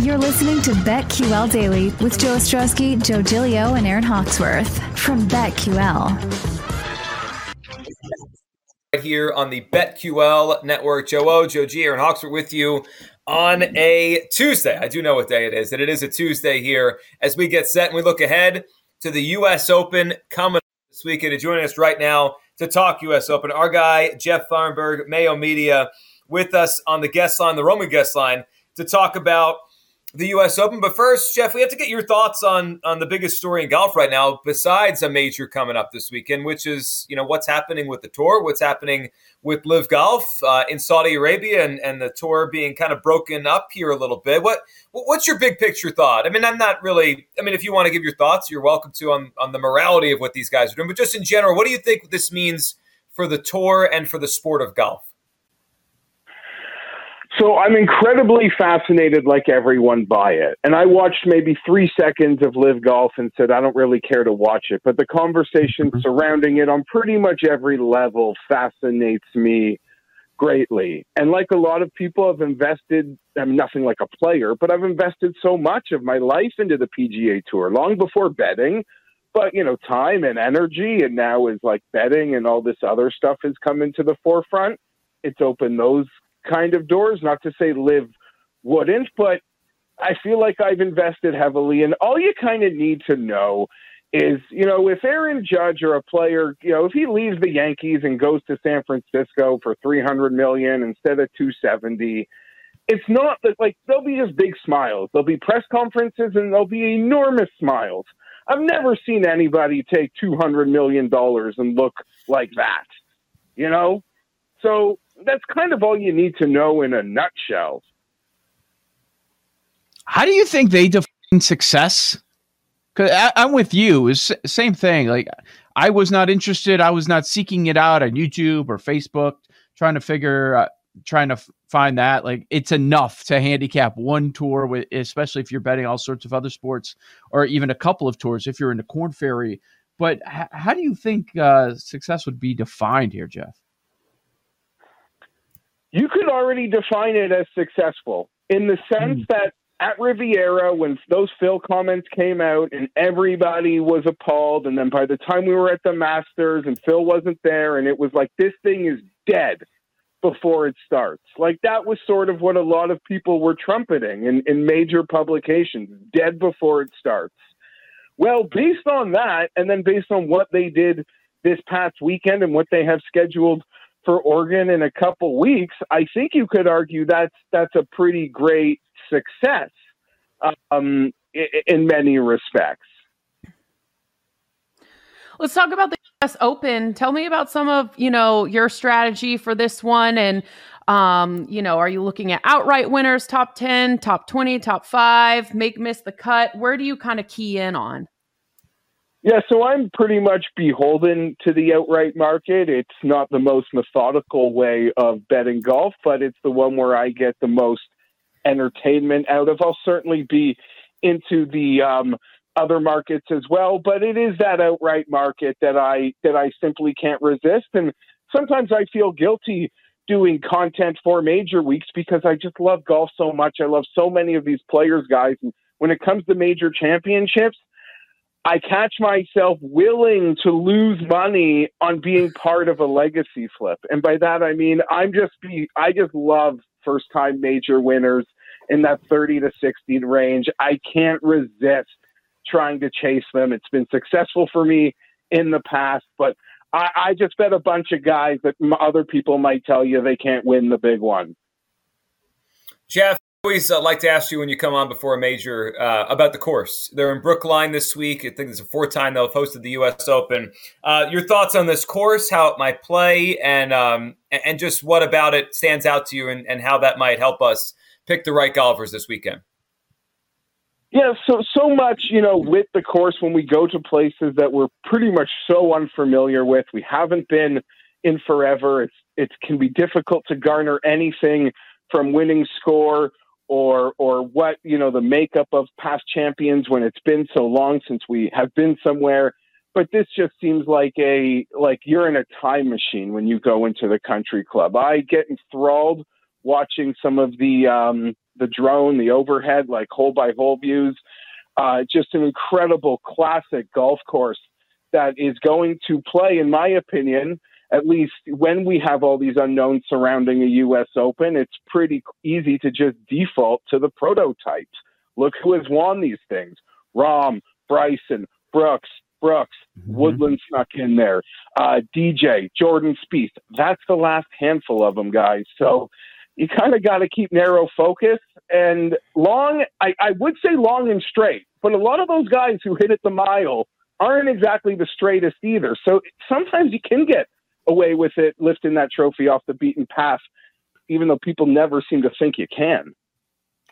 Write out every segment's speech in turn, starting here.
You're listening to BetQL Daily with Joe Ostrowski, Joe Giglio, and Aaron Hawksworth from BetQL. Right here on the BetQL Network, Joe O, Joe G, Aaron Hawksworth with you on a Tuesday. I do know what day it is, and it is a Tuesday here as we get set and we look ahead to the U.S. Open coming this weekend. And joining us right now to talk U.S. Open, our guy, Jeff Farnberg, Mayo Media, with us on the guest line, the Roman guest line, to talk about the U.S. Open. But first, Jeff, we have to get your thoughts on the biggest story in golf right now, besides a major coming up this weekend, which is, you know, what's happening with the tour, what's happening with LIV Golf in Saudi Arabia, and the tour being kind of broken up here a little bit. What's your big picture thought? I mean, if you want to give your thoughts, you're welcome to on the morality of what these guys are doing. But just in general, what do you think this means for the tour and for the sport of golf? So I'm incredibly fascinated, like everyone, by it. And I watched maybe 3 seconds of LIV Golf and said, I don't really care to watch it. But the conversation surrounding it on pretty much every level fascinates me greatly. And like a lot of people, I've invested, I'm nothing like a player, but I've invested so much of my life into the PGA Tour long before betting. But, you know, time and energy, and now is like betting and all this other stuff has come into the forefront. It's opened those kind of doors, not to say LIV wouldn't, but I feel like I've invested heavily, and all you kind of need to know is, you know, if Aaron Judge or a player, you know, if he leaves the Yankees and goes to San Francisco for $300 million instead of $270 million, it's not that, like, there'll be just big smiles, there'll be press conferences, and there'll be enormous smiles. I've never seen anybody take $200 million and look like that, you know. So that's kind of all you need to know in a nutshell. How do you think they define success? Because I'm with you. It's the same thing. Like, I was not interested. I was not seeking it out on YouTube or Facebook, trying to find that. Like, it's enough to handicap one tour, with, especially if you're betting all sorts of other sports, or even a couple of tours if you're into Corn Ferry. But how do you think success would be defined here, Jeff? You could already define it as successful in the sense that at Riviera, when those Phil comments came out and everybody was appalled, and then by the time we were at the Masters and Phil wasn't there, and it was like, this thing is dead before it starts. Like, that was sort of what a lot of people were trumpeting in major publications, dead before it starts. Well, based on that, and then based on what they did this past weekend and what they have scheduled for Oregon in a couple weeks, I think you could argue that's a pretty great success in many respects. Let's talk about the U.S. Open. Tell me about some of, you know, your strategy for this one, and you know, are you looking at outright winners, top 10, top 20, top 5, make miss the cut? Where do you kind of key in on? Yeah, so I'm pretty much beholden to the outright market. It's not the most methodical way of betting golf, but it's the one where I get the most entertainment out of. I'll certainly be into the other markets as well, but it is that outright market that I simply can't resist. And sometimes I feel guilty doing content for major weeks because I just love golf so much. I love so many of these players, guys. And when it comes to major championships, I catch myself willing to lose money on being part of a legacy flip. And by that, I mean, I just love first time major winners in that 30 to 60 range. I can't resist trying to chase them. It's been successful for me in the past, but I just bet a bunch of guys that other people might tell you they can't win the big one. Jeff, I always like to ask you when you come on before a major about the course. They're in Brookline this week. I think it's the fourth time they'll have hosted the U.S. Open. Your thoughts on this course, how it might play, and just what about it stands out to you, and how that might help us pick the right golfers this weekend? Yeah, so much, you know, with the course when we go to places that we're pretty much so unfamiliar with. We haven't been in forever. It can be difficult to garner anything from winning score or what, you know, the makeup of past champions when it's been so long since we have been somewhere. But this just seems like you're in a time machine when you go into the Country Club. I get enthralled watching some of the drone, the overhead, like hole by hole views. Just an incredible classic golf course that is going to play, in my opinion, at least when we have all these unknowns surrounding a U.S. Open, it's pretty easy to just default to the prototypes. Look who has won these things. Rahm, Bryson, Brooks, mm-hmm. Woodland snuck in there. DJ, Jordan Spieth. That's the last handful of them, guys. So you kind of got to keep narrow focus and long. I would say long and straight, but a lot of those guys who hit at the mile aren't exactly the straightest either. So sometimes you can get away with it, lifting that trophy off the beaten path, even though people never seem to think you can.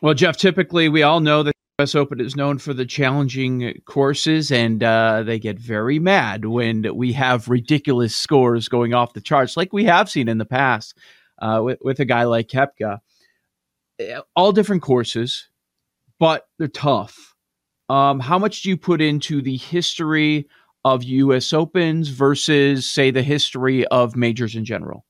Well, Jeff, typically we all know that the U.S. Open is known for the challenging courses, and they get very mad when we have ridiculous scores going off the charts, like we have seen in the past with a guy like Koepka. All different courses, but they're tough. How much do you put into the history of U.S. Opens versus, say, the history of majors in general?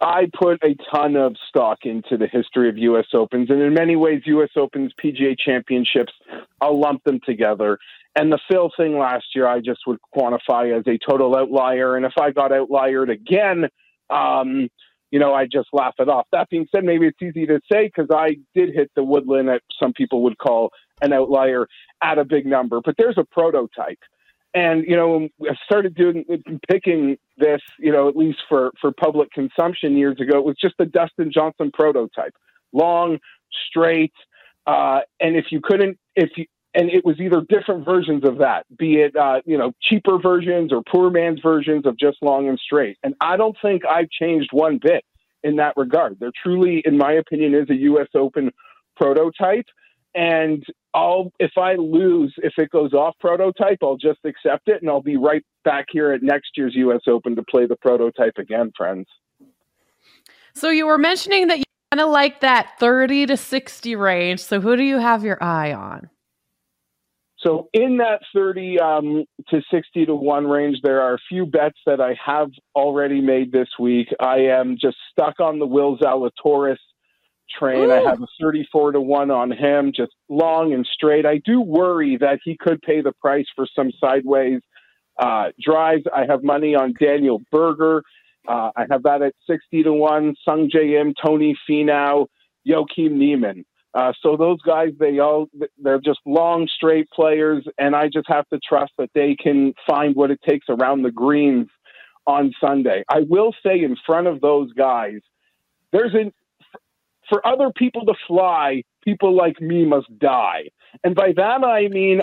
I put a ton of stock into the history of U.S. Opens, and in many ways, U.S. Opens, PGA Championships, I'll lump them together. And the Phil thing last year, I just would quantify as a total outlier. And if I got outliered again, I just laugh it off. That being said, maybe it's easy to say because I did hit the Woodland that some people would call an outlier at a big number, but there's a prototype. And, I started picking this, at least for public consumption years ago. It was just the Dustin Johnson prototype, long, straight. And and it was either different versions of that, be it, cheaper versions or poor man's versions of just long and straight. And I don't think I've changed one bit in that regard. There truly, in my opinion, is a U.S. Open prototype. And if I lose, if it goes off prototype, I'll just accept it, and I'll be right back here at next year's U.S. Open to play the prototype again, friends. So you were mentioning that you kind of like that 30 to 60 range. So who do you have your eye on? So in that 30 to 60 to 1 range, there are a few bets that I have already made this week. I am just stuck on the Will Zalatoris train. Ooh. I have a 34 to 1 on him, just long and straight. I do worry that he could pay the price for some sideways drives. I have money on Daniel Berger. I have that at 60 to 1. Sung J.M., Tony Finau, Joachim Nieman. So those guys, they're just long, straight players, and I just have to trust that they can find what it takes around the greens on Sunday. I will say, in front of those guys, for other people to fly, people like me must die. And by that, I mean,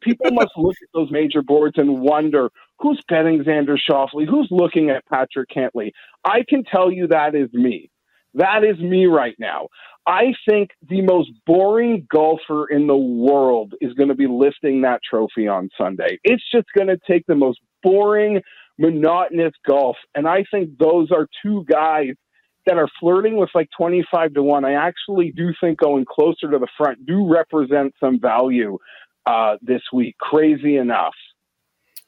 people must look at those major boards and wonder, who's betting Xander Schauffele? Who's looking at Patrick Cantley? I can tell you that is me. That is me right now. I think the most boring golfer in the world is going to be lifting that trophy on Sunday. It's just going to take the most boring, monotonous golf. And I think those are two guys that are flirting with like 25 to 1, I actually do think going closer to the front do represent some value this week. Crazy enough.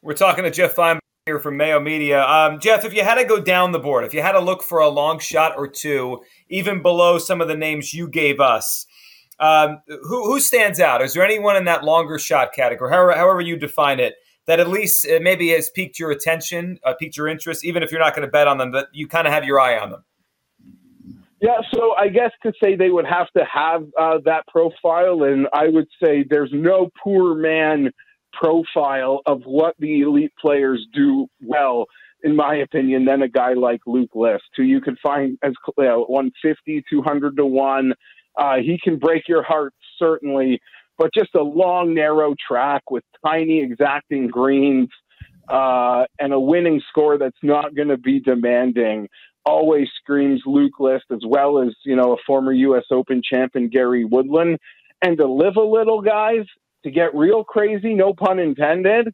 We're talking to Jeff Feinberg here from Mayo Media. Jeff, if you had to go down the board, if you had to look for a long shot or two, even below some of the names you gave us, who stands out? Is there anyone in that longer shot category, however you define it, that at least maybe has piqued your attention, piqued your interest, even if you're not going to bet on them, but you kind of have your eye on them? Yeah, so I guess to say they would have to have that profile, and I would say there's no poor man profile of what the elite players do well, in my opinion, than a guy like Luke List, who you can find as 150, 200 to 1. He can break your heart, certainly, but just a long, narrow track with tiny, exacting greens and a winning score that's not going to be demanding always screams Luke List, as well as, a former U.S. Open champion, Gary Woodland. And to live a little, guys, to get real crazy, no pun intended,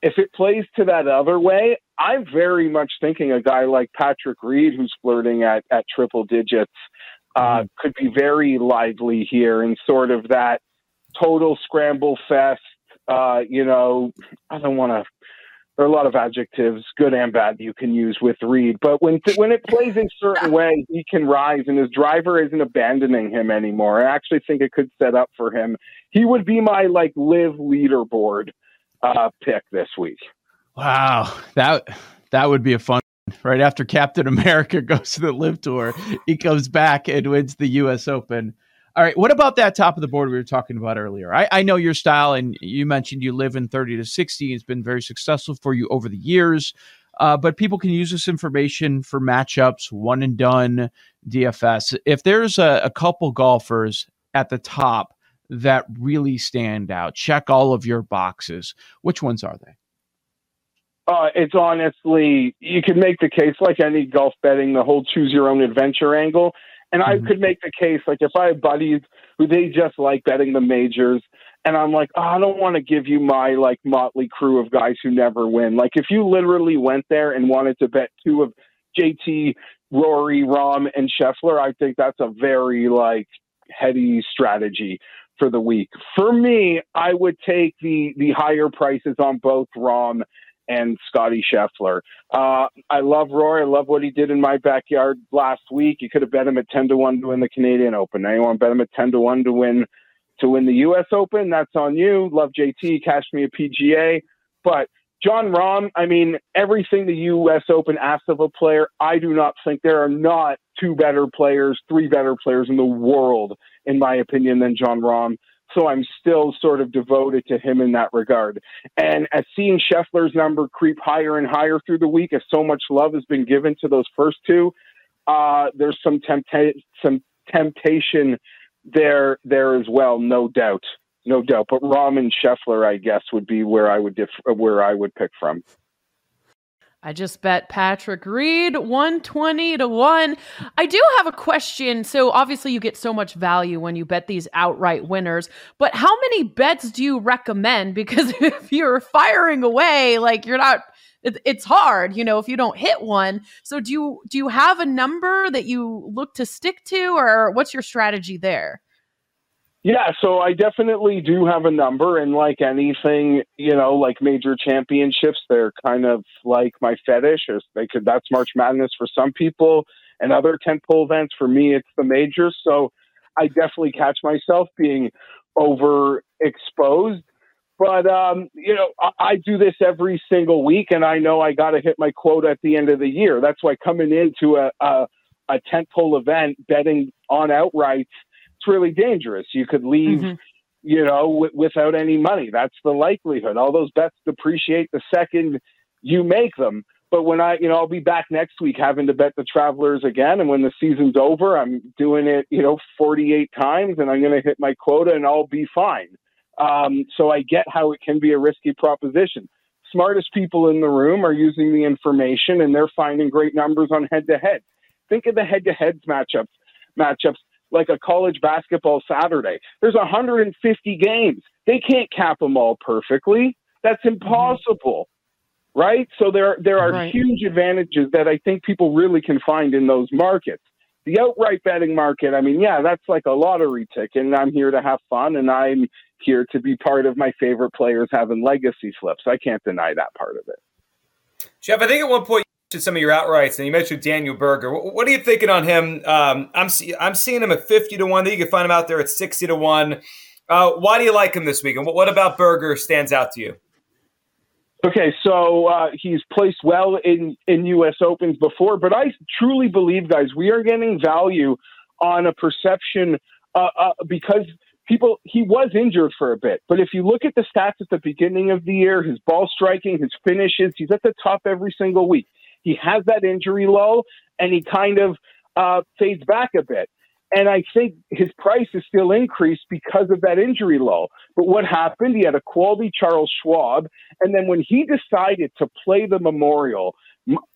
if it plays to that other way, I'm very much thinking a guy like Patrick Reed, who's flirting at triple digits, could be very lively here in sort of that total scramble fest. I don't want to There are a lot of adjectives, good and bad, you can use with Reed. But when it plays a certain way, he can rise, and his driver isn't abandoning him anymore. I actually think it could set up for him. He would be my live leaderboard pick this week. Wow, that would be a fun. Right after Captain America goes to the LIV Tour, he comes back and wins the U.S. Open. All right, what about that top of the board we were talking about earlier? I know your style, and you mentioned you live in 30 to 60. It's been very successful for you over the years, but people can use this information for matchups, one and done, DFS. If there's a couple golfers at the top that really stand out, check all of your boxes, which ones are they? It's honestly, you could make the case, like any golf betting, the whole choose your own adventure angle. And I could make the case, like if I have buddies who they just like betting the majors, and I'm like, oh, I don't want to give you my motley crew of guys who never win. Like if you literally went there and wanted to bet two of JT, Rory, Rahm, and Scheffler, I think that's a very heady strategy for the week. For me, I would take the higher prices on both Rahm and Scotty Scheffler. I love Rory. I love what he did in my backyard last week. You could have bet him at 10-1 to win the Canadian Open. Now you want to bet him at 10-1 to win the U.S. Open? That's on you. Love JT. Cash me a PGA. But John Rahm, I mean, everything the U.S. Open asks of a player, I do not think there are not two better players, three better players in the world, in my opinion, than John Rahm. So I'm still sort of devoted to him in that regard. And as seeing Scheffler's number creep higher and higher through the week, as so much love has been given to those first two, there's some temptation there as well, no doubt. No doubt. But Rahm and Scheffler, I guess, would be where I would pick from. I just bet Patrick Reed 120-1. I do have a question. So obviously you get so much value when you bet these outright winners, but how many bets do you recommend? Because if you're firing away, it's hard, if you don't hit one. So do you have a number that you look to stick to, or what's your strategy there? Yeah, so I definitely do have a number, and like anything, major championships, they're kind of like my fetish. That's March Madness for some people, and other tentpole events. For me, it's the majors. So I definitely catch myself being overexposed. But I do this every single week, and I know I got to hit my quota at the end of the year. That's why coming into a tentpole event, betting on outrights, it's really dangerous. You could leave, without any money. That's the likelihood. All those bets depreciate the second you make them. But when I'll be back next week having to bet the Travelers again. And when the season's over, I'm doing it, 48 times, and I'm going to hit my quota and I'll be fine. So I get how it can be a risky proposition. Smartest people in the room are using the information, and they're finding great numbers on head-to-head. Think of the head-to-head matchups. Like a college basketball Saturday. There's 150 games. They can't cap them all perfectly. That's impossible, right? So there are huge advantages that I think people really can find in those markets. The outright betting market, I mean, yeah, that's like a lottery ticket, and I'm here to have fun, and I'm here to be part of my favorite players having legacy flips. I can't deny that part of it. Jeff, I think at one point some of your outrights, and you mentioned Daniel Berger. What are you thinking on him? I'm seeing him at 50-1. You can find him out there at 60-1. Why do you like him this week? And what about Berger stands out to you? Okay, so he's placed well in U.S. Opens before, but I truly believe, guys, we are getting value on a perception because he was injured for a bit. But if you look at the stats at the beginning of the year, his ball striking, his finishes, he's at the top every single week. He has that injury lull, and he kind of fades back a bit. And I think his price is still increased because of that injury lull. But what happened? He had a quality Charles Schwab. And then when he decided to play the Memorial,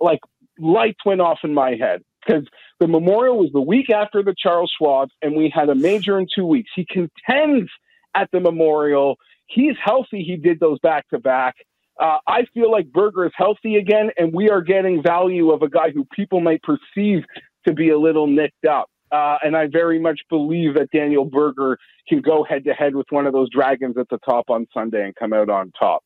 lights went off in my head, because the Memorial was the week after the Charles Schwab, and we had a major in 2 weeks. He contends at the Memorial. He's healthy. He did those back-to-back. I feel like Berger is healthy again, and we are getting value of a guy who people might perceive to be a little nicked up. And I very much believe that Daniel Berger can go head-to-head with one of those dragons at the top on Sunday and come out on top.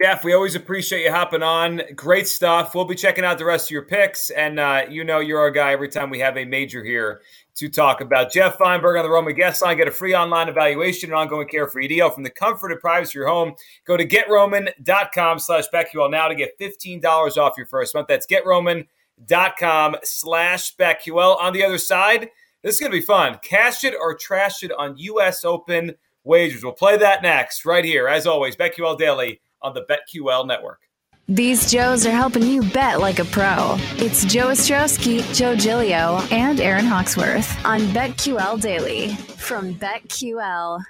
Jeff, we always appreciate you hopping on. Great stuff. We'll be checking out the rest of your picks, and you know you're our guy every time we have a major here to talk about. Jeff Feinberg on the Roman Guest Line. Get a free online evaluation and ongoing care for EDO from the comfort and privacy of your home. Go to GetRoman.com/BetQL now to get $15 off your first month. That's GetRoman.com/BetQL. On the other side, this is going to be fun. Cash it or trash it on U.S. Open wagers. We'll play that next right here. As always, BetQL Daily on the BetQL Network. These Joes are helping you bet like a pro. It's Joe Ostrowski, Joe Giglio, and Aaron Hawksworth on BetQL Daily from BetQL.